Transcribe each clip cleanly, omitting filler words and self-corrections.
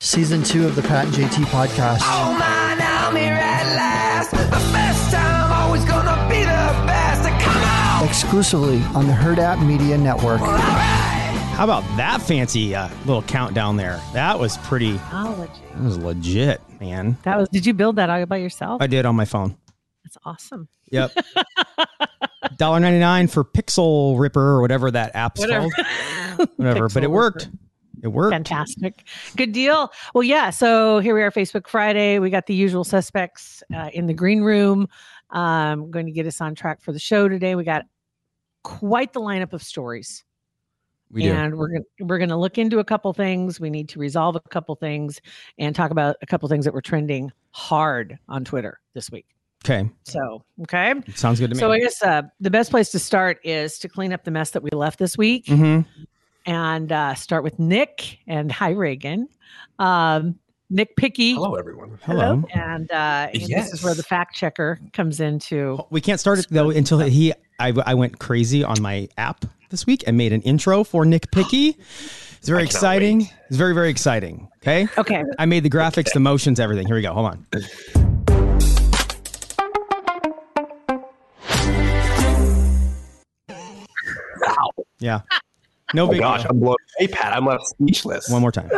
Season 2 of the Pat and JT podcast. Oh man, I'm here at last. The best time, always gonna be the best. Come out! Exclusively on the Herd App Media Network. All right. How about that fancy little countdown there? That was pretty. Oh, legit. That was legit, man. That was. Did you build that all by yourself? I did on my phone. That's awesome. Yep. $1.99 for Pixel Ripper or whatever that app's called. Whatever, but it worked. Ripper. It worked. Fantastic. Good deal. Well, yeah. So here we are, Facebook Friday. We got the usual suspects in the green room. Going to get us on track for the show today. We got quite the lineup of stories. We do. We're gonna look into a couple things. We need to resolve a couple things and talk about a couple things that were trending hard on Twitter this week. Okay. So, okay. It sounds good to me. So I guess the best place to start is to clean up the mess that we left this week. Mm-hmm. And start with Nick. And hi, Reagan. Nick Picky. Hello, everyone. Hello. And yes. This is where the fact checker comes into. We can't start it, though, until he... I went crazy on my app this week and made an intro for Nick Picky. It's very exciting. Wait. It's very, very exciting. Okay? Okay. I made the graphics, the motions, everything. Here we go. Hold on. Wow. Yeah. No big gosh, deal. I'm blown. Hey, Pat, I'm left speechless. One more time.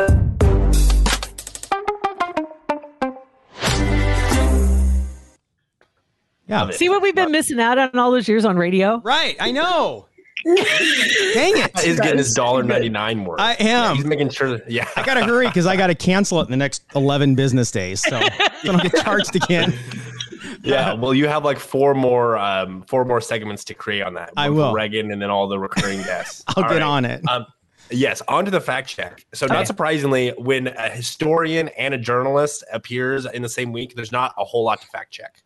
Yeah. See what we've been missing out on all those years on radio? Right. I know. Dang it. He's getting his $1.99 worth. I am. Yeah, he's making sure that, yeah. I got to hurry because I got to cancel it in the next 11 business days. So I don't get charged again. Yeah, well, you have like four more segments to create on that. I will. Reagan and then all the recurring guests. I'll all get right on it. Yes, on to the fact check. So okay. Not surprisingly, when a historian and a journalist appears in the same week, there's not a whole lot to fact check.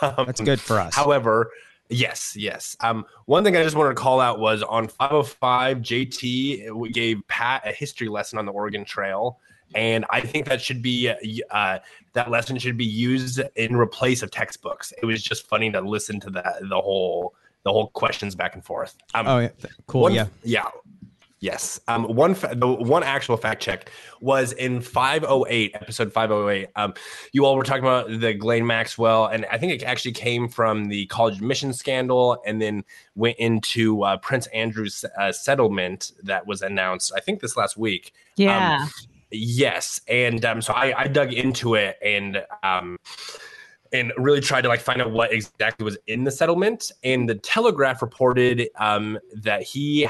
That's good for us. However, yes. One thing I just wanted to call out was on 505, JT gave Pat a history lesson on the Oregon Trail. And I think that should be that lesson should be used in replace of textbooks. It was just funny to listen to that the whole questions back and forth. Oh, yeah. Cool. Yeah. Yes. The one actual fact check was in 508, episode 508. You all were talking about the Ghislaine Maxwell, and I think it actually came from the college admission scandal and then went into Prince Andrew's settlement that was announced, I think this last week. Yeah. Yes. And so I dug into it and really tried to find out what exactly was in the settlement. And the Telegraph reported that he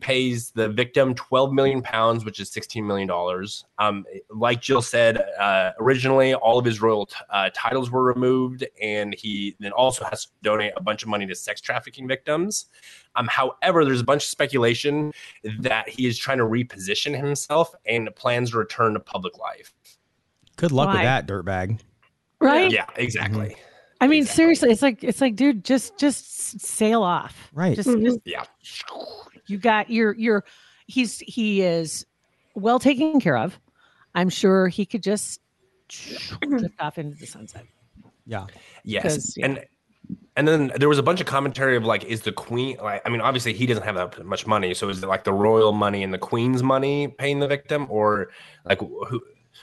pays the victim 12 million pounds, which is $16 million. Like Jill said, originally all of his royal titles were removed, and he then also has to donate a bunch of money to sex trafficking victims. However, there's a bunch of speculation that he is trying to reposition himself and plans to return to public life. Good luck with that, dirtbag. Right? Yeah, exactly. I mean, seriously, it's like, dude, just sail off. Right. Just yeah. You got he is well taken care of. I'm sure he could just drift off into the sunset. Yeah. Yes. Yeah. And then there was a bunch of commentary of is the queen, obviously he doesn't have that much money. So is it the royal money and the queen's money paying the victim, or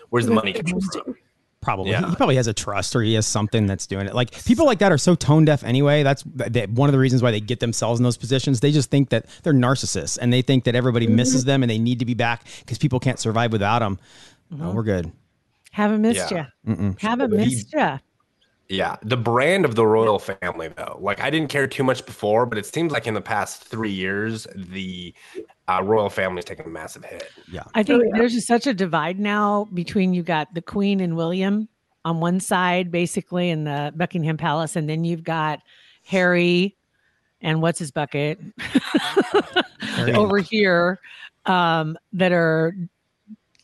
where's the money coming from? Probably. Yeah. He probably has a trust, or he has something that's doing it. People like that are so tone deaf anyway. That's one of the reasons why they get themselves in those positions. They just think that they're narcissists and they think that everybody misses them and they need to be back because people can't survive without them. Mm-hmm. No, we're good. Haven't missed you. Mm-mm. Haven't missed you. Yeah. The brand of the royal family, though, I didn't care too much before, but it seems like in the past 3 years, the royal family's taking a massive hit. Yeah. I think there's just such a divide now between you got the Queen and William on one side, basically, in the Buckingham Palace. And then you've got Harry and what's his bucket over here that are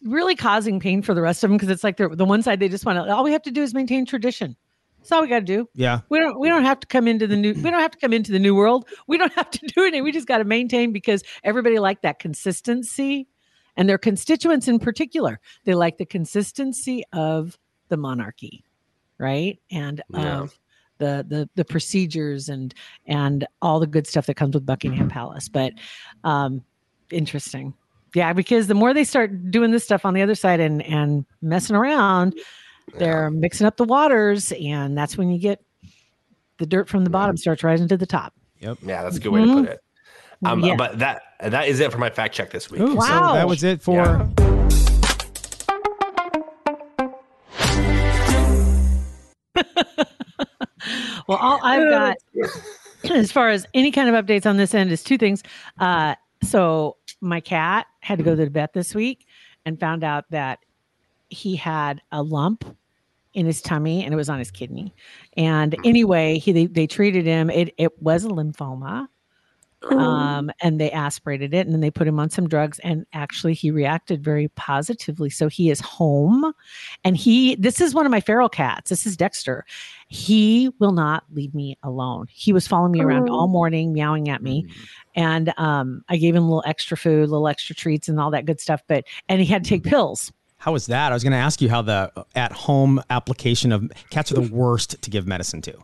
really causing pain for the rest of them, because it's like the one side, they just want to, all we have to do is maintain tradition. That's all we got to do. Yeah. We don't have to come into the new, we don't have to come into the new world. We don't have to do anything. We just got to maintain, because everybody liked that consistency, and their constituents in particular, they like the consistency of the monarchy. Right. And of the procedures and all the good stuff that comes with Buckingham Palace. But interesting. Yeah. Because the more they start doing this stuff on the other side and messing around, they're mixing up the waters, and that's when you get the dirt from the bottom starts rising to the top. Yep. Yeah, that's a good way to put it. Yeah. But that is it for my fact check this week. Ooh, wow. So that was it for... Yeah. Well, all I've got as far as any kind of updates on this end is two things. So my cat had to go to the vet this week and found out that he had a lump in his tummy, and it was on his kidney. And anyway, they treated him. It was a lymphoma, and they aspirated it, and then they put him on some drugs, and actually he reacted very positively. So he is home, and this is one of my feral cats. This is Dexter. He will not leave me alone. He was following me around all morning, meowing at me. And I gave him a little extra food, little extra treats and all that good stuff. And he had to take pills. How was that? I was going to ask you how the at-home application of cats are the worst to give medicine to.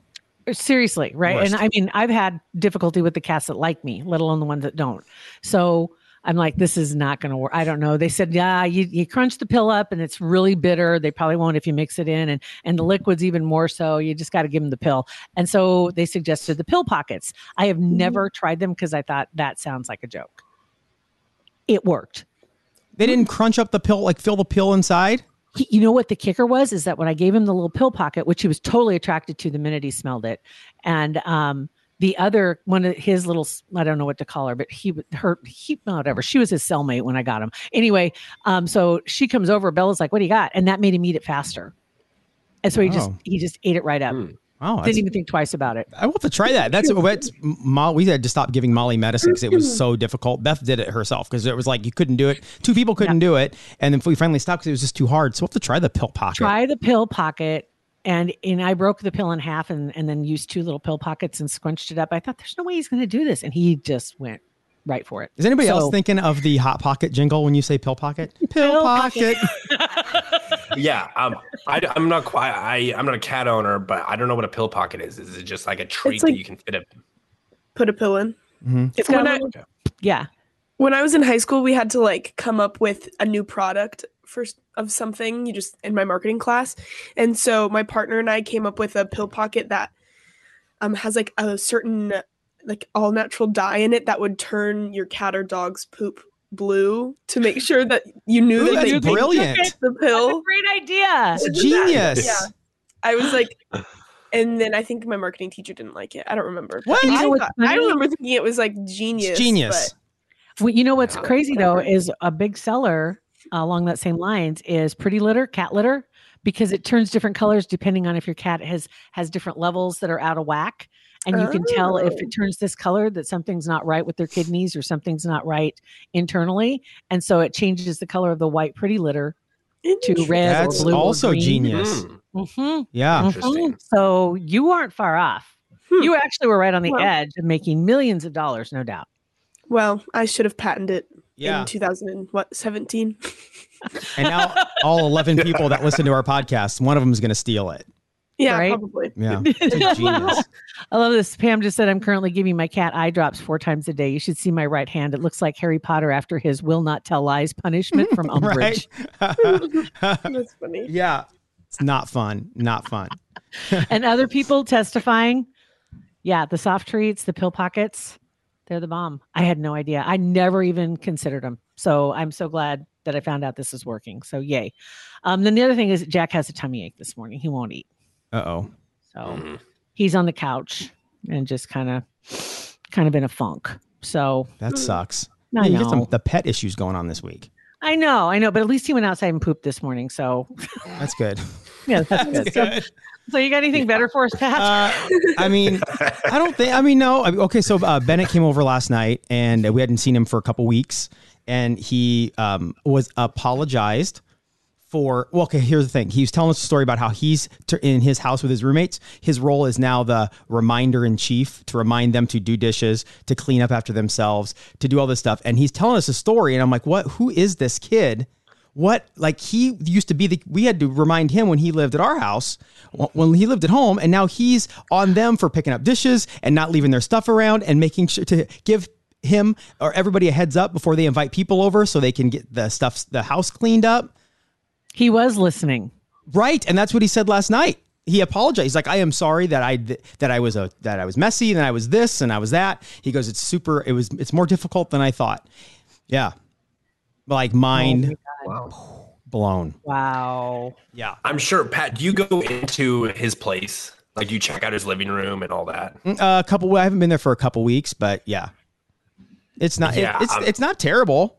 Seriously, right? Worst. And I mean, I've had difficulty with the cats that like me, let alone the ones that don't. So I'm like, this is not going to work. I don't know. They said, yeah, you crunch the pill up and it's really bitter. They probably won't if you mix it in. And the liquid's even more so. You just got to give them the pill. And so they suggested the pill pockets. I have never tried them because I thought that sounds like a joke. It worked. They didn't crunch up the pill, like fill the pill inside? You know what the kicker was? Is that when I gave him the little pill pocket, which he was totally attracted to the minute he smelled it. And the other one of his little, I don't know what to call her, but whatever. She was his cellmate when I got him. Anyway, so she comes over. Bella's like, what do you got? And that made him eat it faster. And so he just ate it right up. Mm. Oh, didn't even think twice about it. I want to try that. That's we had to stop giving Molly medicine because it was so difficult. Beth did it herself because it was like you couldn't do it. Two people couldn't do it. And then we finally stopped because it was just too hard. So we'll have to try the pill pocket. Try the pill pocket. And I broke the pill in half and then used two little pill pockets and scrunched it up. I thought, there's no way he's going to do this. And he just went right for it. Is anybody else thinking of the Hot Pocket jingle when you say pill pocket? Pill pocket. Yeah, I'm not quite. I'm not a cat owner, but I don't know what a pill pocket is. Is it just like a treat that you can put a pill in? Mm-hmm. It's kind of yeah. When I was in high school, we had to come up with a new product of something. You just in my marketing class, and so my partner and I came up with a pill pocket that has a certain all natural dye in it that would turn your cat or dog's poop blue to make sure that you knew that they brilliant the pill. That's a great idea. It's genius. Yeah. I was like, and then I think my marketing teacher didn't like it. I don't remember. What? I remember thinking it was genius. It's genius. But, well, you know what's crazy though is a big seller along that same lines is pretty litter, cat litter, because it turns different colors depending on if your cat has different levels that are out of whack. And you can tell if it turns this color that something's not right with their kidneys or something's not right internally. And so it changes the color of the white pretty litter to red or blue. That's also genius. Mm-hmm. Yeah. Interesting. Mm-hmm. So you aren't far off. You actually were right on the edge of making millions of dollars, no doubt. Well, I should have patented it in 2017. And now all 11 people that listen to our podcast, one of them is going to steal it. Yeah, right? Probably. Yeah. I love this. Pam just said, I'm currently giving my cat eye drops 4 times a day. You should see my right hand. It looks like Harry Potter after his will not tell lies punishment from Umbridge. That's funny. Yeah. It's not fun. Not fun. And other people testifying. Yeah. The soft treats, the pill pockets, they're the bomb. I had no idea. I never even considered them. So I'm so glad that I found out this is working. So yay. Then the other thing is Jack has a tummy ache this morning. He won't eat. Uh-oh. So he's on the couch and just kind of in a funk. So that sucks. I know. You get the pet issues going on this week. I know. But at least he went outside and pooped this morning. So that's good. Yeah, that's good. So you got anything better for us, Pat? I don't think, no. Okay. So Bennett came over last night and we hadn't seen him for a couple weeks. and he was apologized for, well, okay, here's the thing. He was telling us a story about how he's in his house with his roommates. His role is now the reminder in chief to remind them to do dishes, to clean up after themselves, to do all this stuff. And he's telling us a story, and I'm like, what? Who is this kid? What, like, he used to be the, we had to remind him when he lived at our house, when he lived at home, and now he's on them for picking up dishes and not leaving their stuff around and making sure to give him or everybody a heads up before they invite people over so they can get the stuff, the house cleaned up. He was listening. Right. And that's what he said last night. He apologized. He's like, I am sorry that I was messy and I was this and I was that. He goes, it's more difficult than I thought. Yeah. Like mind blown. Wow. Yeah. I'm sure, Pat, do you go into his place? Like, do you check out his living room and all that? I haven't been there for a couple weeks, but yeah. It's not, yeah, it's not terrible.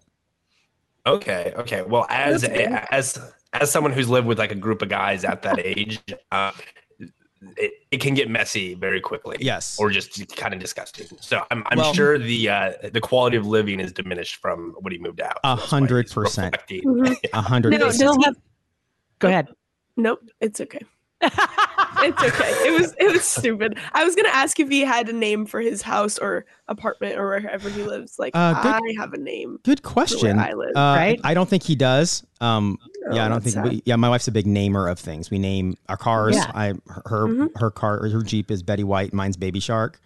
Okay. Well, as someone who's lived with like a group of guys at that age, it can get messy very quickly. Yes. Or just kind of disgusting. So I'm sure the quality of living is diminished from when he moved out. 100%. 100%. Go ahead. Nope. It's okay. It's okay. It was stupid. I was gonna ask if he had a name for his house or apartment or wherever he lives. Like, I have a name. Good question. I live, right? I don't think he does. My wife's a big namer of things. We name our cars. Yeah. Her car or her Jeep is Betty White. Mine's Baby Shark.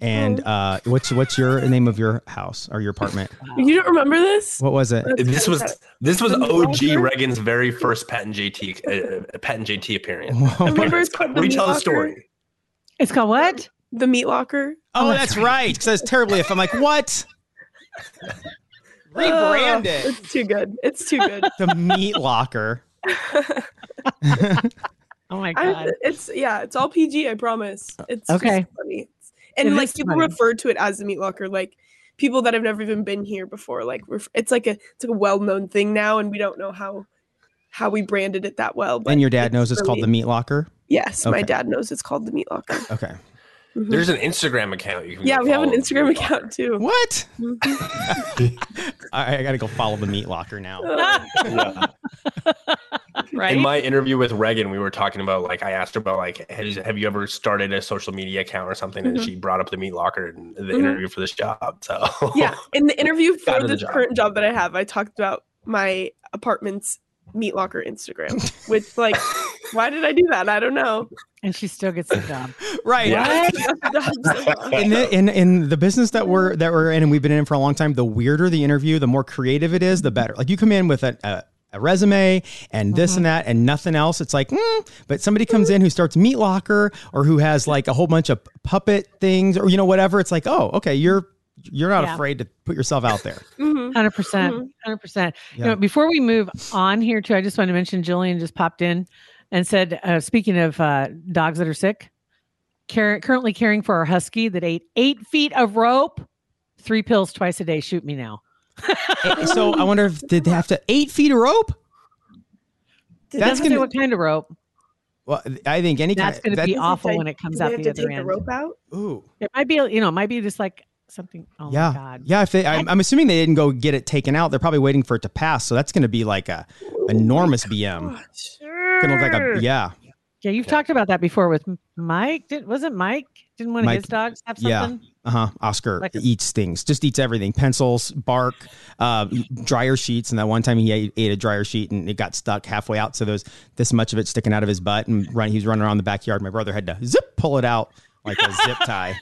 And what's your name of your house or your apartment? You don't remember this? What was it? This was OG Reagan's very first Pat and JT appearance. Remember, it's called Retell the Story. It's called what? The Meat Locker. Oh, that's right. Because I was terribly if I'm like, what? Rebrand it. It's too good. The Meat Locker. Oh my god. It's all PG. I promise. It's okay. Just funny. And like people refer to it as the Meat Locker, like people that have never even been here before. Like it's like a well-known thing now, and we don't know how we branded it that well. But and your dad knows it's called the Meat Locker? Yes, okay. My dad knows it's called the Meat Locker. Okay. Mm-hmm. There's an Instagram account you can go follow. Yeah, we have an Instagram account too. What? Mm-hmm. I got to go follow the Meat Locker now. Yeah. Right? In my interview with Reagan, we were talking about, like, I asked her about, like, have you ever started a social media account or something? Mm-hmm. And she brought up the Meat Locker in the interview for this job. So yeah, in the interview for this current job that I have, I talked about my apartment's Meat Locker Instagram, which, like, why did I do that? I don't know. And she still gets the job. Right. Yeah. In the business that we're in, and we've been in for a long time, the weirder the interview, the more creative it is, the better. Like, you come in with a resume and this and that and nothing else. It's like, but somebody comes in who starts Meat Locker or who has like a whole bunch of puppet things or, you know, whatever. It's like, oh, okay. You're not afraid to put yourself out there. 100%. You know, before we move on here too, I just want to mention Jillian just popped in and said, speaking of dogs that are sick, currently caring for our husky that ate 8 feet of rope, 3 pills twice a day. Shoot me now. So I wonder if did they have to 8 feet of rope? That's gonna be what kind of rope? Well, I think any kind. That's gonna be awful when it comes out the other end. The rope out? Ooh, it might be. You know, it might be just like something. Oh yeah. My god. Yeah. If I'm assuming they didn't go get it taken out. They're probably waiting for it to pass. So that's gonna be like a enormous BM. Sure. Gonna look like a yeah. Yeah, you've talked about that before with Mike. Didn't one of his dogs have something? Yeah. Oscar eats things, just eats everything. Pencils, bark, dryer sheets. And that one time he ate a dryer sheet and it got stuck halfway out. So there was this much of it sticking out of his butt and he was running around the backyard. My brother had to pull it out like a zip tie.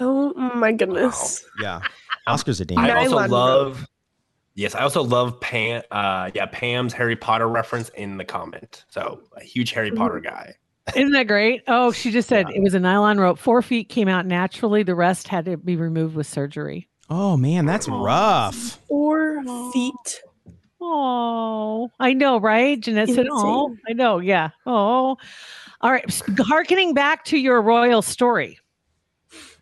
Oh my goodness. Wow. Yeah. Oscar's a demon. I also love Pam's Harry Potter reference in the comment. So a huge Harry Potter guy. Isn't that great? Oh, she just said it was a nylon rope. 4 feet came out naturally. The rest had to be removed with surgery. Oh, man, that's rough. 4 feet. Oh, I know, right? Jeanette said, oh, I know. Yeah. Oh, all right. Harkening back to your royal story.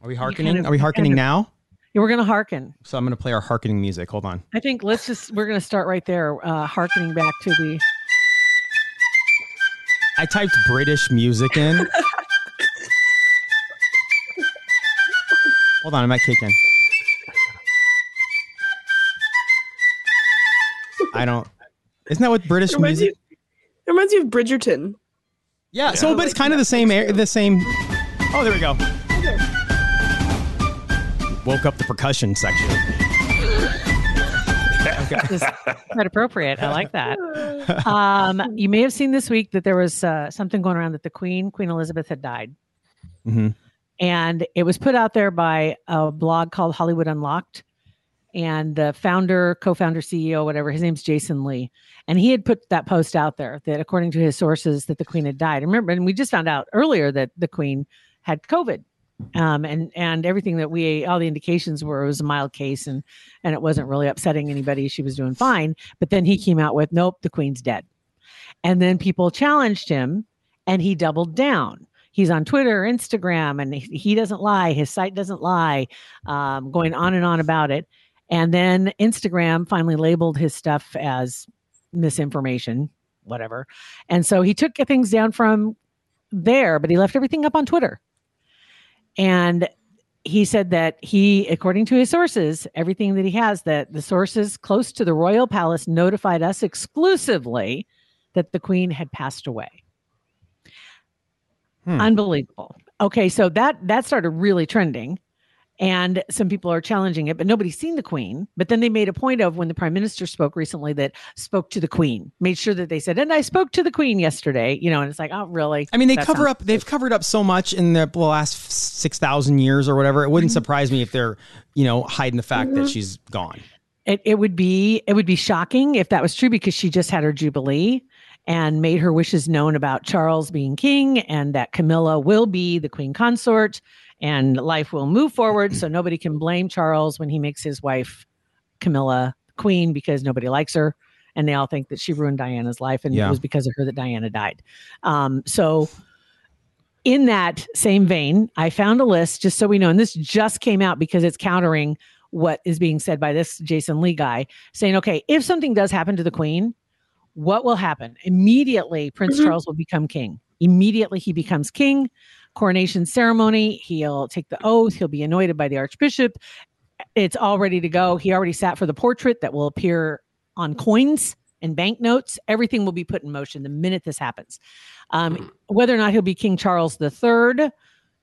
Are we harkening? Are we harkening now? Yeah, we're going to harken. So I'm going to play our harkening music. Hold on. I think we're going to start right there. Harkening back to the. I typed British music in. Hold on, I might kick in. I don't. Isn't that what British music? It reminds you of Bridgerton. Yeah. So, but it's kind of the same. The same. Oh, there we go. Woke up the percussion section. Okay. This is quite appropriate. I like that. You may have seen this week that there was something going around that the Queen Elizabeth had died. Mm-hmm. And it was put out there by a blog called Hollywood Unlocked. And the founder, co-founder, CEO, whatever, his name's Jason Lee. And he had put that post out there that according to his sources that the Queen had died. Remember, and we just found out earlier that the Queen had COVID. And everything that all the indications were, it was a mild case and it wasn't really upsetting anybody. She was doing fine. But then he came out with, nope, the Queen's dead. And then people challenged him and he doubled down. He's on Twitter, Instagram, and he doesn't lie. His site doesn't lie, going on and on about it. And then Instagram finally labeled his stuff as misinformation, whatever. And so he took things down from there, but he left everything up on Twitter. And he said that according to his sources, everything that he has, that the sources close to the royal palace notified us exclusively that the Queen had passed away. Unbelievable. Okay, so that started really trending. And some people are challenging it, but nobody's seen the Queen. But then they made a point of when the Prime Minister spoke recently that spoke to the Queen, made sure that they said, and I spoke to the Queen yesterday, you know, and it's like, oh, really? I mean, they've covered up so much in the last 6,000 years or whatever. It wouldn't surprise me if they're, you know, hiding the fact that she's gone. It would be shocking if that was true, because she just had her jubilee and made her wishes known about Charles being king and that Camilla will be the Queen consort. And life will move forward, so nobody can blame Charles when he makes his wife, Camilla, queen, because nobody likes her. And they all think that she ruined Diana's life, and it was because of her that Diana died. So in that same vein, I found a list, just so we know, and this just came out because it's countering what is being said by this Jason Lee guy, saying, okay, if something does happen to the Queen, what will happen? Immediately, Prince Charles will become king. Immediately, he becomes king. Coronation ceremony, he'll take the oath, he'll be anointed by the archbishop. It's all ready to go. He already sat for the portrait that will appear on coins and banknotes. Everything will be put in motion the minute this happens. Whether or not he'll be King Charles III,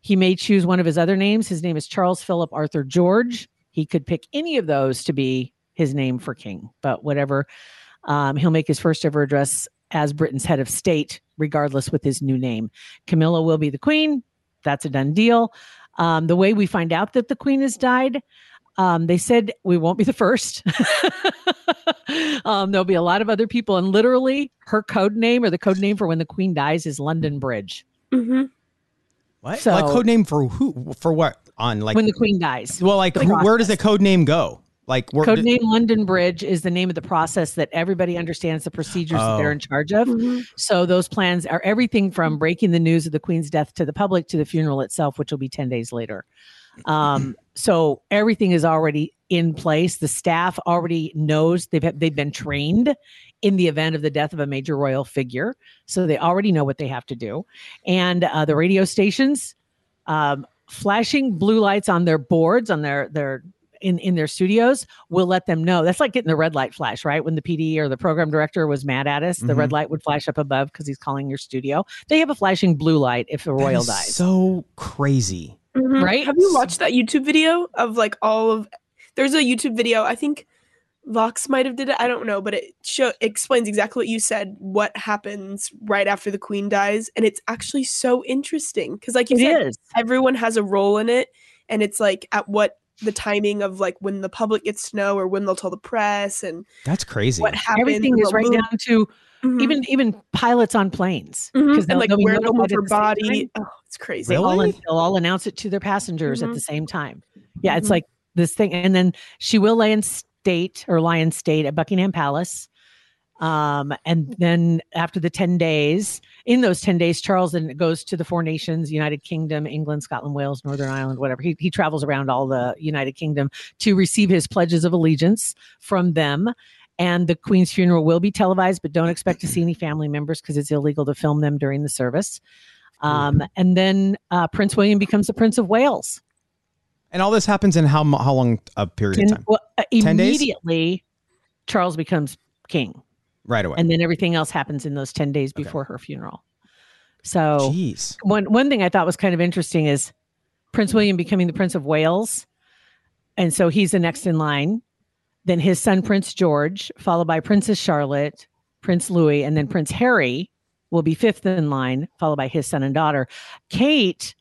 he may choose one of his other names. His name is Charles Philip Arthur George. He could pick any of those to be his name for king, but whatever. He'll make his first ever address as Britain's head of state, regardless, with his new name. Camilla will be the Queen. That's a done deal. The way we find out that the Queen has died, they said we won't be the first. There'll be a lot of other people. And literally, her code name or the code name for when the Queen dies is London Bridge. Mm-hmm. What? So, like, code name for who? For what? On like when the Queen dies. Well, like where does the code name go? Like Codename London Bridge is the name of the process that everybody understands the procedures that they're in charge of. Mm-hmm. So those plans are everything from breaking the news of the Queen's death to the public to the funeral itself, which will be 10 days later. So everything is already in place. The staff already knows they've been trained in the event of the death of a major royal figure. So they already know what they have to do. And the radio stations flashing blue lights on their boards, on their in their studios, will let them know. That's like getting the red light flash, right? When the PD or the program director was mad at us, the red light would flash up above because he's calling your studio. They have a flashing blue light if the royal dies. So crazy. Mm-hmm. Right? Have you watched that YouTube video of like there's a YouTube video, I think Vox might have did it, I don't know, but it explains exactly what you said, what happens right after the Queen dies. And it's actually so interesting because like you said, everyone has a role in it. And it's like at what the timing of like when the public gets to know or when they'll tell the press, and that's crazy. What happened? Everything is right down to even pilots on planes, because like where they'll move her body. Oh, it's crazy. Really? They'll all announce it to their passengers at the same time. Yeah. It's like this thing. And then she will lie in state at Buckingham Palace. And then after the 10 days, in those 10 days, Charles then goes to the four nations, United Kingdom, England, Scotland, Wales, Northern Ireland, whatever. He travels around all the United Kingdom to receive his pledges of allegiance from them. And the Queen's funeral will be televised, but don't expect to see any family members because it's illegal to film them during the service. And then Prince William becomes the Prince of Wales. And all this happens in how long a period of time? Well, 10 days? Immediately, Charles becomes king. Right away. And then everything else happens in those 10 days before her funeral. So one thing I thought was kind of interesting is Prince William becoming the Prince of Wales. And so he's the next in line. Then his son, Prince George, followed by Princess Charlotte, Prince Louis, and then Prince Harry will be fifth in line, followed by his son and daughter. Kate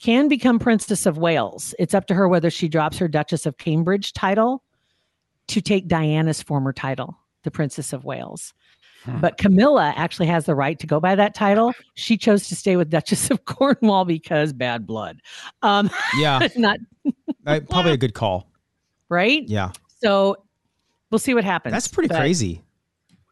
can become Princess of Wales. It's up to her whether she drops her Duchess of Cambridge title to take Diana's former title, the Princess of Wales. But Camilla actually has the right to go by that title. She chose to stay with Duchess of Cornwall because bad blood. Probably a good call. Right? Yeah. So we'll see what happens. That's pretty crazy.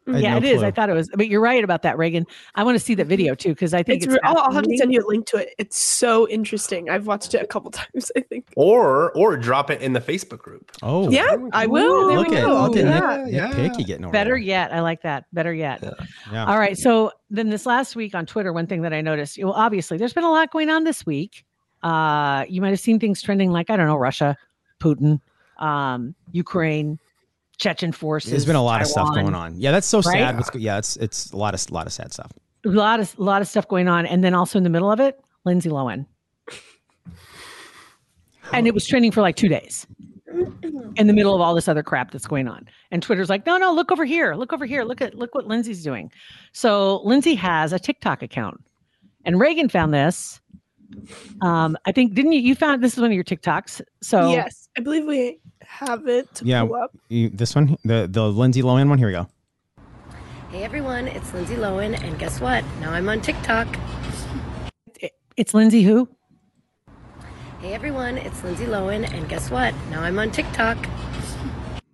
Yeah, no clue. Is. I thought it was. But you're right about that, Reagan. I want to see that video, too, because I think it's I'll have to send you a link to it. It's so interesting. I've watched it a couple times, I think. Or drop it in the Facebook group. Oh. Yeah, I will. Picky getting over better there. Yet. I like that. Better yet. Yeah. Yeah. All right. So then this last week on Twitter, one thing that I noticed, well, obviously, there's been a lot going on this week. You might have seen things trending like, I don't know, Russia, Putin, Ukraine, Chechen forces. There's been a lot of stuff going on. Yeah, that's so sad. Right? Yeah, it's a lot of sad stuff. A lot of stuff going on, and then also in the middle of it, Lindsay Lohan, and it was trending for like 2 days in the middle of all this other crap that's going on. And Twitter's like, no, look over here, look what Lindsay's doing. So Lindsay has a TikTok account, and Reagan found this. I think didn't you found this is one of your TikToks? So yes, I believe we have it to pull up. This one, the Lindsay Lohan one. Here we go. Hey everyone, it's Lindsay Lohan, and guess what? Now I'm on TikTok. It's Lindsay who? Hey everyone, it's Lindsay Lohan, and guess what? Now I'm on TikTok.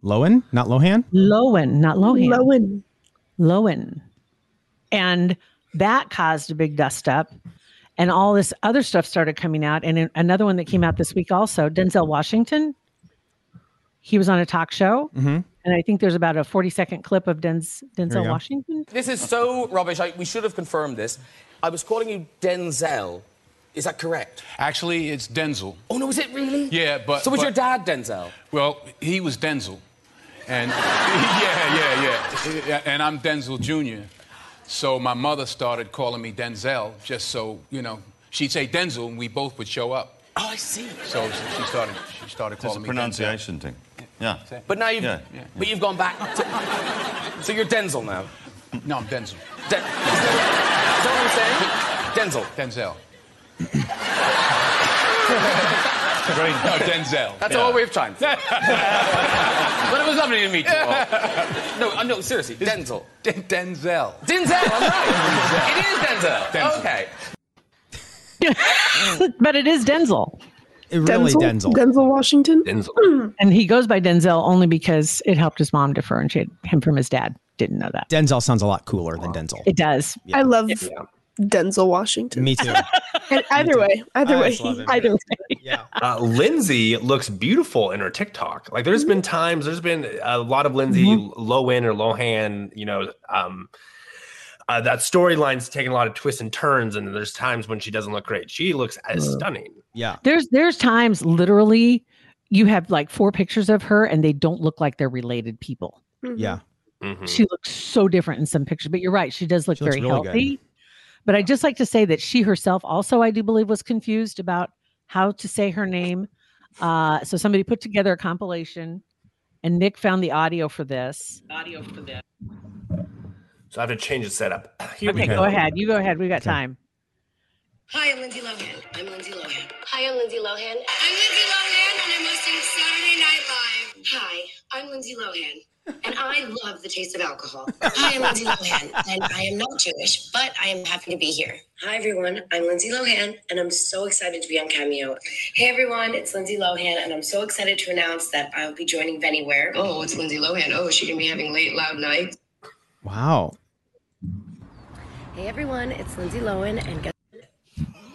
Lohan, not Lohan. Lohan, not Lohan. Lohan, and that caused a big dust up. And all this other stuff started coming out. And another one that came out this week also, Denzel Washington, he was on a talk show. Mm-hmm. And I think there's about a 40-second clip of Denzel Washington. This is so rubbish. We should have confirmed this. I was calling you Denzel. Is that correct? Actually, it's Denzel. Oh, no, is it really? Yeah, but... So was your dad Denzel? Well, he was Denzel. And... yeah. And I'm Denzel Jr., so my mother started calling me Denzel, just so, you know, she'd say Denzel and we both would show up. Oh, I see. So she started calling me Denzel. It's a pronunciation thing. Yeah. But now you've gone back to... So you're Denzel now? No, I'm Denzel. Is that what I'm saying? Denzel. No, Denzel. That's all we have time for. But it was lovely to meet you all. No, seriously, it's Denzel. Denzel, I'm right. Denzel. It is Denzel. Okay. But it is Denzel. It really Denzel. Denzel Washington. Denzel. And he goes by Denzel only because it helped his mom differentiate him from his dad. Didn't know that. Denzel sounds a lot cooler than Denzel. It does. Yeah. I love Denzel Washington. Me too. And either way. Yeah. Lindsay looks beautiful in her TikTok. Like there's been a lot of Lindsay Lohan or Lohan, you know, that storyline's taken a lot of twists and turns, and there's times when she doesn't look great. She looks as stunning. Yeah. There's times literally you have like 4 pictures of her and they don't look like they're related people. Mm-hmm. Yeah. Mm-hmm. She looks so different in some pictures, but you're right, she does look very really healthy. Good. But I'd just like to say that she herself also, I do believe, was confused about how to say her name. So somebody put together a compilation, and Nick found the audio for this. So I have to change the setup. Go ahead. You go ahead. We got time. Hi, I'm Lindsay Lohan. Hi, I'm Lindsay Lohan. And I'm hosting Saturday Night Live. Hi, I'm Lindsay Lohan. And I love the taste of alcohol. Hi, I'm Lindsay Lohan, and I am not Jewish, but I am happy to be here. Hi, everyone. I'm Lindsay Lohan, and I'm so excited to be on Cameo. Hey, everyone. It's Lindsay Lohan, and I'm so excited to announce that I'll be joining Vennywhere. Oh, it's Lindsay Lohan. Oh, is she going to be having late, loud nights? Wow. Hey, everyone. It's Lindsay Lohan, and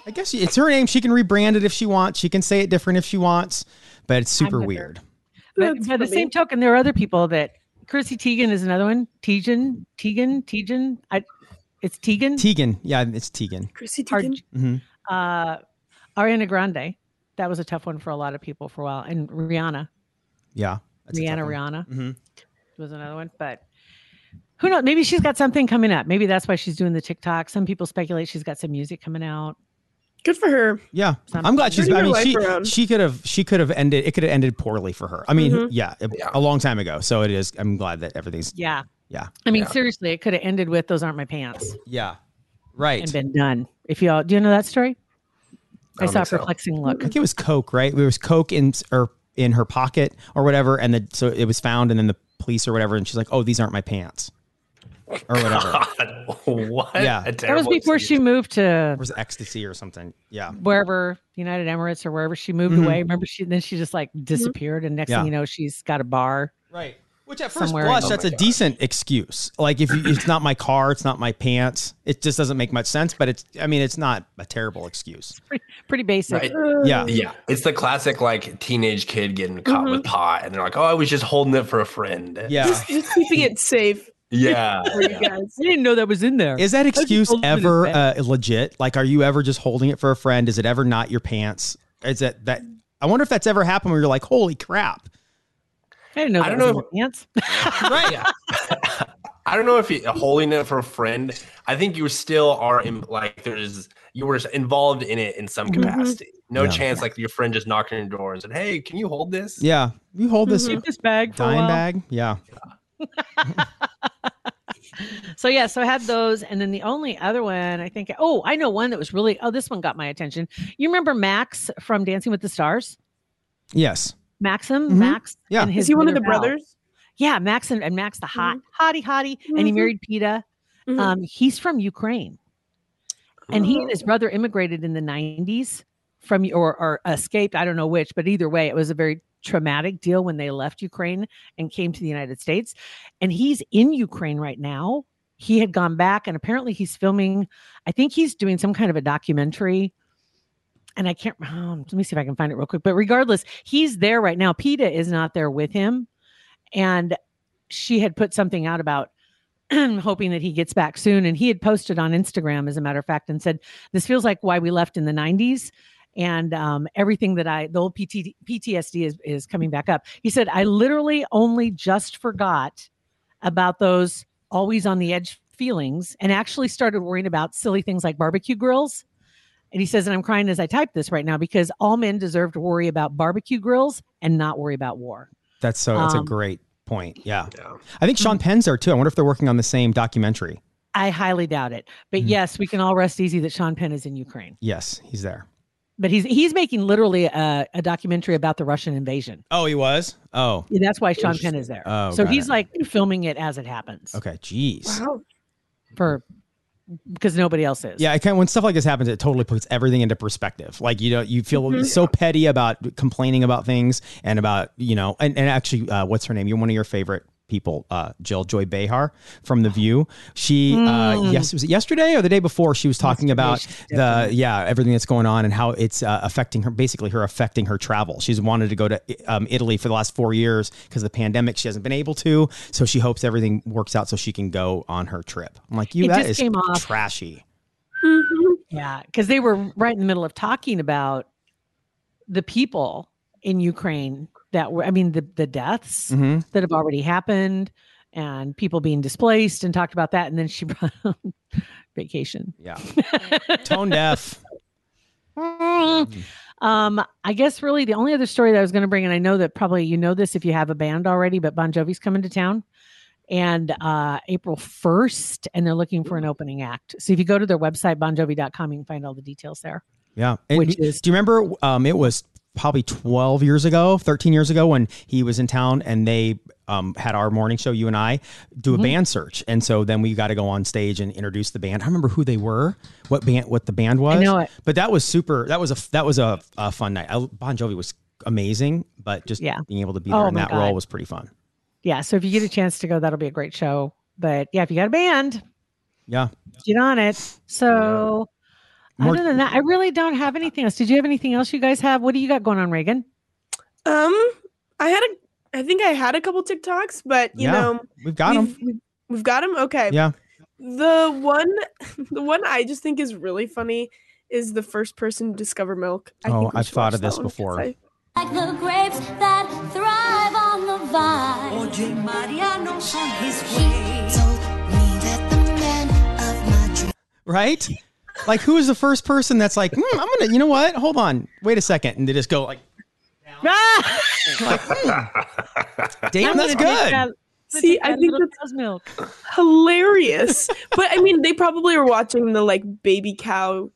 I guess it's her name. She can rebrand it if she wants. She can say it different if she wants, but it's super weird. But by the same token, there are other people that... Chrissy Teigen is another one. Teigen. It's Teigen. Yeah, it's Teigen. Chrissy Teigen. Ariana Grande. That was a tough one for a lot of people for a while. And Rihanna. Yeah. Rihanna. Mm-hmm. Was another one. But Who knows? Maybe she's got something coming up. Maybe that's why she's doing the TikTok. Some people speculate she's got some music coming out. Good for her. Yeah. Something. I'm glad she's back. I mean, it could have ended poorly for her. I mean, a long time ago. So it is. I'm glad that everything's. Yeah. Yeah. I mean, seriously, it could have ended with "Those aren't my pants." Yeah. Right. And been done. If y'all, do you know that story? I saw a perplexing look. I think it was Coke, right? There was Coke in her pocket or whatever. And so it was found, and then the police or whatever. And she's like, "Oh, these aren't my pants." Or whatever. God, what? Yeah, that was before she moved to. It was ecstasy or something. Yeah, wherever, United Emirates or wherever she moved away. Remember, she just like disappeared, and next thing you know, she's got a bar. Right. Which at first blush, that's a decent excuse. Like it's not my car, it's not my pants. It just doesn't make much sense. But it's not a terrible excuse. It's pretty basic. Right. Yeah. It's the classic like teenage kid getting caught with pot, and they're like, "Oh, I was just holding it for a friend." Yeah, just keeping it safe. Yeah, we didn't know that was in there. Is that excuse ever legit? Like, are you ever just holding it for a friend? Is it ever not your pants? Is that? I wonder if that's ever happened where you're like, "Holy crap! I don't know if pants." Right? Yeah. I don't know if you're holding it for a friend. I think you still are you were involved in it in some capacity. No chance like your friend just knocked on your door and said, "Hey, can you hold this?" Yeah, you hold this. Keep this bag. Dime bag. Yeah. So I had those, and then the only other one this one got my attention. You remember Max from Dancing with the Stars? Yes. Maxim, Max. Yeah. Is he one of the brothers? Yeah, Max and Max the hottie, and he married Peta. He's from Ukraine, and he and his brother immigrated in the 90s from or escaped. I don't know which, but either way, it was a very traumatic deal when they left Ukraine and came to the United States. And he's in Ukraine right now. He had gone back, and apparently he's filming. I think he's doing some kind of a documentary. And I can't, let me see if I can find it real quick. But regardless, he's there right now. PETA is not there with him. And she had put something out about hoping that he gets back soon. And he had posted on Instagram, as a matter of fact, and said, "This feels like why we left in the 90s. And everything that the old PTSD is coming back up." He said, "I literally only just forgot about those always on the edge feelings and actually started worrying about silly things like barbecue grills." And he says, "And I'm crying as I type this right now because all men deserve to worry about barbecue grills and not worry about war." That's a great point. Yeah. I think Sean Penn's there too. I wonder if they're working on the same documentary. I highly doubt it. But yes, we can all rest easy that Sean Penn is in Ukraine. Yes, he's there. But he's making literally a documentary about the Russian invasion. Oh, he was? Oh. Yeah, that's why Sean Penn is there. Oh, so he's like filming it as it happens. Okay, geez. Wow. Because nobody else is. Yeah, when stuff like this happens, it totally puts everything into perspective. Like, you feel so petty about complaining about things and about, and actually, what's her name? You're one of your favorite people, Jill, Joy Behar from The View. She was it yesterday or the day before, she was talking about everything that's going on and how it's affecting her travel. She's wanted to go to Italy for the last 4 years because of the pandemic. She hasn't been able to, so she hopes everything works out so she can go on her trip. I'm like, that is trashy. Yeah, because they were right in the middle of talking about the people in Ukraine that were, the deaths that have already happened and people being displaced, and talked about that. And then she brought up vacation. Yeah. Tone deaf. I guess really the only other story that I was going to bring, and I know that probably you know this if you have a band already, but Bon Jovi's coming to town and April 1st, and they're looking for an opening act. So if you go to their website, bonjovi.com, you can find all the details there. Yeah. Do you remember it was probably 13 years ago when he was in town and they had our morning show, you and I, do a band search. And so then we got to go on stage and introduce the band. I remember who they were, what the band was. I know it. But that was a fun night. Bon Jovi was amazing, but just being able to be there in that role was pretty fun. Yeah. So if you get a chance to go, that'll be a great show. But yeah, if you got a band, get on it. So... Other than that, I really don't have anything else. Did you have anything else you guys have? What do you got going on, Reagan? I think I had a couple TikToks, but we've got them. We've got them. Okay. Yeah. The one I just think is really funny is the first person to discover milk. I've thought of this before. Like the grapes that thrive on the vine. Oye, Mariano, on his way. right? Like, who is the first person that's like, I'm going to, you know what? Hold on. Wait a second. And they just go like, down. Like damn, that's good. See, I think that's milk. Hilarious. But I mean, they probably are watching the like baby cow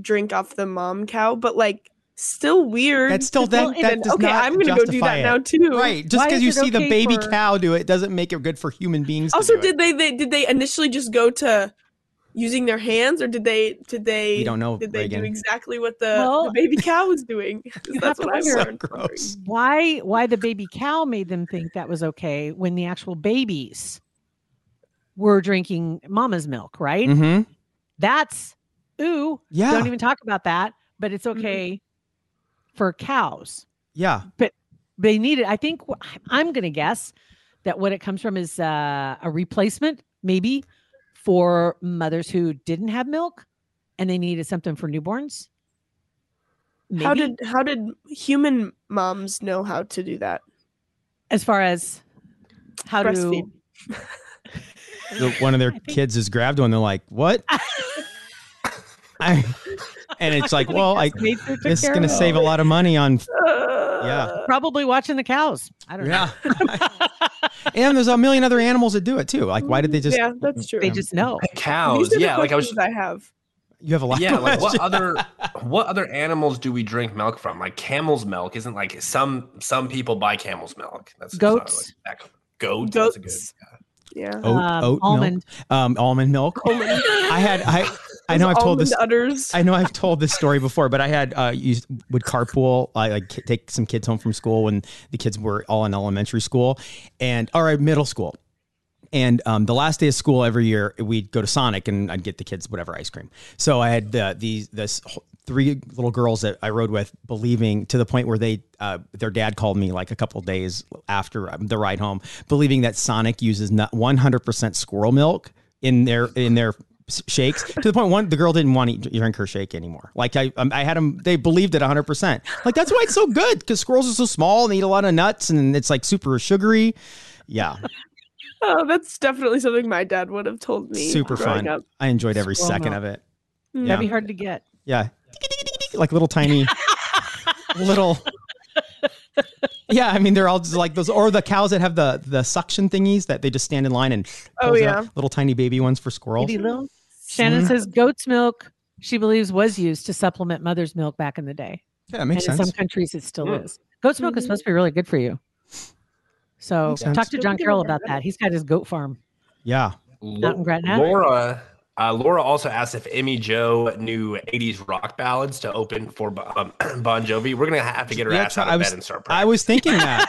drink off the mom cow, but like still weird. That's still that. That does okay, not I'm going to go do that it. Now too. Right, just because you see okay the baby cow do it doesn't make it good for human beings. Also, to do did they initially just go to using their hands, or did they? We don't know. Did they do exactly what the baby cow was doing? That's what I learned. So gross. Why the baby cow made them think that was okay when the actual babies were drinking mama's milk, right? Mm-hmm. That's ooh. Yeah. Don't even talk about that. But it's okay mm-hmm. for cows. Yeah. But they need it. I think I'm going to guess that what it comes from is a replacement, maybe. For mothers who didn't have milk and they needed something for newborns. Maybe. How did human moms know how to do that? As far as how to one of their kids has grabbed one, they're like, what? And it's like, well, this is going to save a lot of money on yeah. Probably watching the cows. I don't know. And there's a million other animals that do it too. Like, why did they just? Yeah, that's true. They just know cows. Yeah, like I have. You have a lot. Yeah, of like what other animals do we drink milk from? Like camel's milk isn't like some people buy camel's milk. That's goats. Like that. Goats. That's a good, yeah. Oat almond. Milk. Almond milk. I know I've told this story before, but I had would carpool. I take some kids home from school when the kids were all in elementary school or middle school. And the last day of school every year, we'd go to Sonic and I'd get the kids whatever ice cream. So I had this three little girls that I rode with, believing to the point where they their dad called me like a couple of days after the ride home, believing that Sonic uses 100% squirrel milk in their shakes, to the point the girl didn't want to drink her shake anymore. Like I had them, they believed it 100%. Like that's why it's so good, because squirrels are so small and they eat a lot of nuts and it's like super sugary. Yeah. Oh, that's definitely something my dad would have told me. Super fun. Up. I enjoyed every squirrel second milk of it. Yeah. That'd be hard to get. Yeah. Like little tiny little. Yeah, I mean they're all just like those, or the cows that have the suction thingies that they just stand in line and little tiny baby ones for squirrels. Shannon says goat's milk, she believes, was used to supplement mother's milk back in the day. Yeah, that makes sense. In some countries it still is. Goat's milk is supposed to be really good for you. So talk to John Carroll about that. He's got his goat farm. Yeah. Out in Gretna. Laura also asked if Emmy Joe knew 80s rock ballads to open for Bon Jovi. We're going to have to get her ass out of bed and start practicing. I was thinking that.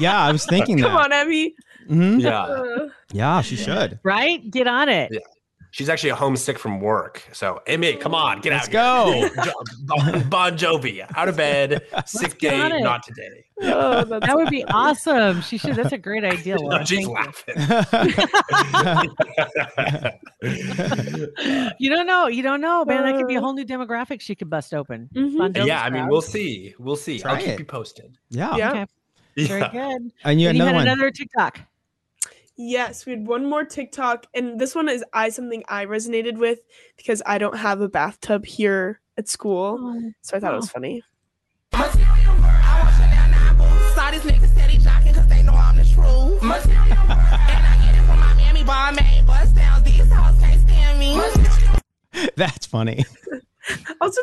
Yeah, I was thinking that. Come on, Emmy. Mm-hmm. Yeah. Yeah, she should. Right? Get on it. Yeah. She's actually homesick from work. So, Emmy, come on. Get out of here. Let's go. Bon Jovi, out of bed. Sick day, not today. Oh, that would be awesome. She should. That's a great idea. No, she's laughing. You don't know, man. That could be a whole new demographic she could bust open. Mm-hmm. Yeah, I mean, we'll see. We'll see. I'll keep you posted. Yeah. Okay. Yeah. Very good. And you had another TikTok. Yes, we had one more TikTok, and this one is something I resonated with because I don't have a bathtub here at school, so I thought it was funny. Material word, I want Chanel 9 boots. Saw this nigga steady jocking because they know I'm the truth. Material word, and I get it from my mammy, but I made bust down. These hoes can't stand me. That's funny. Also,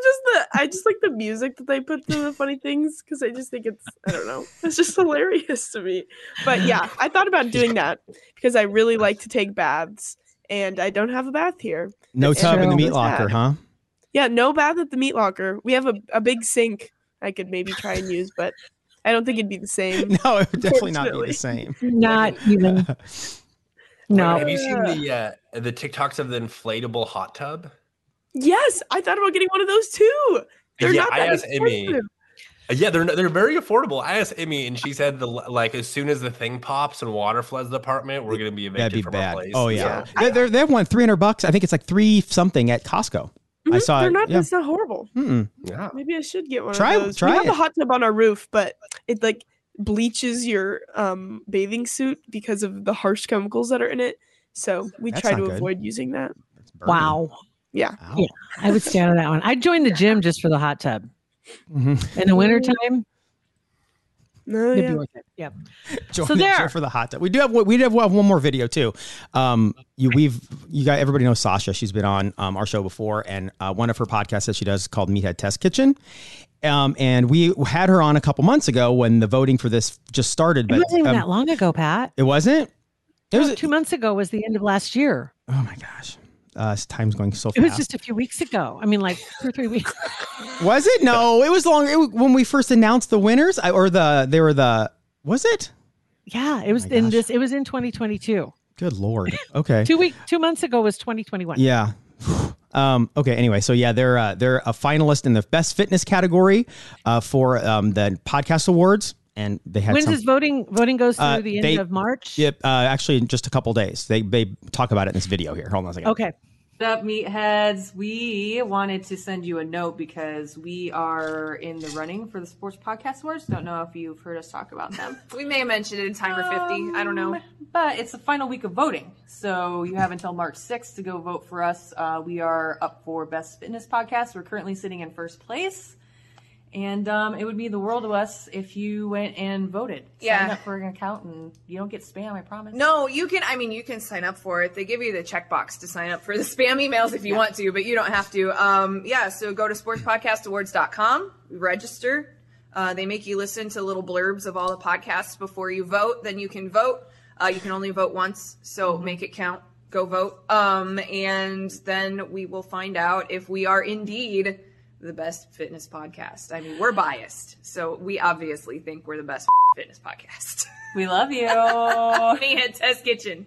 I just like the music that they put to the funny things because I just think it's just hilarious to me. But yeah, I thought about doing that because I really like to take baths and I don't have a bath here. No tub in the meat locker, huh? Yeah, no bath at the meat locker. We have a big sink I could maybe try and use, but I don't think it'd be the same. No, it would definitely not be the same. Not even. No. Have you seen the TikToks of the inflatable hot tub? Yes, I thought about getting one of those too. They're not that expensive. Emmy. Yeah, they're very affordable. I asked Emmy, and she said as soon as the thing pops and water floods the apartment, we're going to be evicted from our place. Oh yeah, so, they have one $300. I think it's like three something at Costco. Mm-hmm. I saw. They're not. Yeah. It's not horrible. Mm-mm. Yeah. Maybe I should get one. Of those. We have a hot tub on our roof, but it like bleaches your bathing suit because of the harsh chemicals that are in it. So we try to avoid using that. It's burning. Wow. Yeah. Wow. Yeah. I would stay out of that one. I'd join the gym just for the hot tub. Mm-hmm. In the wintertime. No, it'd be worth it. Yep. Join so the there for the hot tub. We have one more video too. Everybody knows Sasha. She's been on our show before, and one of her podcasts that she does called Meathead Test Kitchen. And we had her on a couple months ago when the voting for this just started. But it wasn't even that long ago, Pat. It wasn't. It was 2 months ago. Was the end of last year. Oh my gosh. Time's going so fast. It was just a few weeks ago. I mean, like 2 or 3 weeks. Was it? No, it was longer. When we first announced the winners, was it? Yeah, it was it was in 2022. Good Lord. Okay. 2 months ago was 2021. Yeah. Okay. Anyway, so yeah, they're a finalist in the best fitness category for the podcast awards. And they had does voting goes through the end of March? Yep, actually in just a couple days. They talk about it in this video here. Hold on a second. Okay. What's up, meatheads? We wanted to send you a note because we are in the running for the Sports Podcast Awards. Don't know if you've heard us talk about them. We may have mentioned it in Timer 50. I don't know. But it's the final week of voting. So you have until March 6th to go vote for us. We are up for Best Fitness Podcast. We're currently sitting in first place. And it would be the world to us if you went and voted. Yeah. Sign up for an account and you don't get spam, I promise. No, you can sign up for it. They give you the checkbox to sign up for the spam emails if you want to, but you don't have to. So go to sportspodcastawards.com, register. They make you listen to little blurbs of all the podcasts before you vote. Then you can vote. You can only vote once, so make it count. Go vote. And then we will find out if we are indeed the best fitness podcast. I mean, we're biased, so we obviously think we're the best fitness podcast. We love you. Meathead Test Kitchen.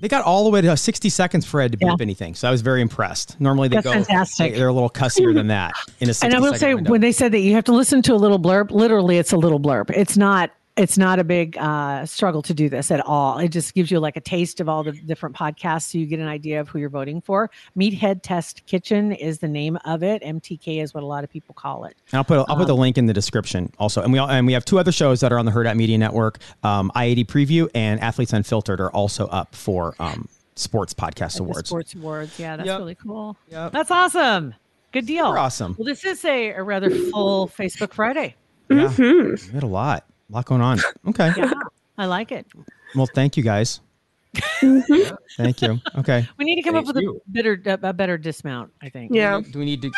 They got all the way to 60 seconds for Ed to beat up anything, so I was very impressed. Normally That's fantastic. They're a little cussier than that. And I will say, when they said that you have to listen to a little blurb, literally it's a little blurb. It's not a big struggle to do this at all. It just gives you like a taste of all the different podcasts, so you get an idea of who you're voting for. Meathead Test Kitchen is the name of it. MTK is what a lot of people call it. And I'll put the link in the description also. And we have two other shows that are on the Herd App Media Network. I80 Preview and Athletes Unfiltered are also up for Sports Podcast Awards. Sports Awards, yeah, that's really cool. Yep. That's awesome. Good deal. Super awesome. Well, this is a rather full Facebook Friday. Yeah, we had a lot going on. Okay. Yeah, I like it. Well, thank you guys. Thank you. Okay. We need to come up with a better dismount, I think. Yeah. Do we need to?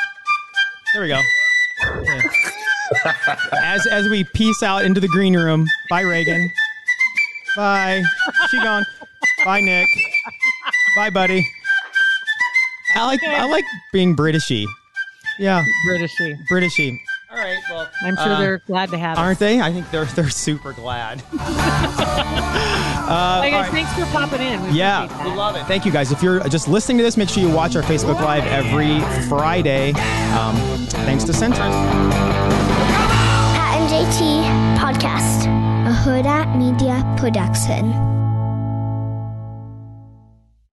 There we go. Okay. As we peace out into the green room. Bye, Reagan. Bye. She gone. Bye, Nick. Bye, buddy. I like being Britishy. Yeah. Britishy. All right, well, I'm sure they're glad to have us. Aren't they? I think they're super glad. Guys, thanks for popping in. We love it. Thank you, guys. If you're just listening to this, make sure you watch our Facebook Live every Friday. Thanks to Centrum. Pat and JT Podcast, a Herd App Media production.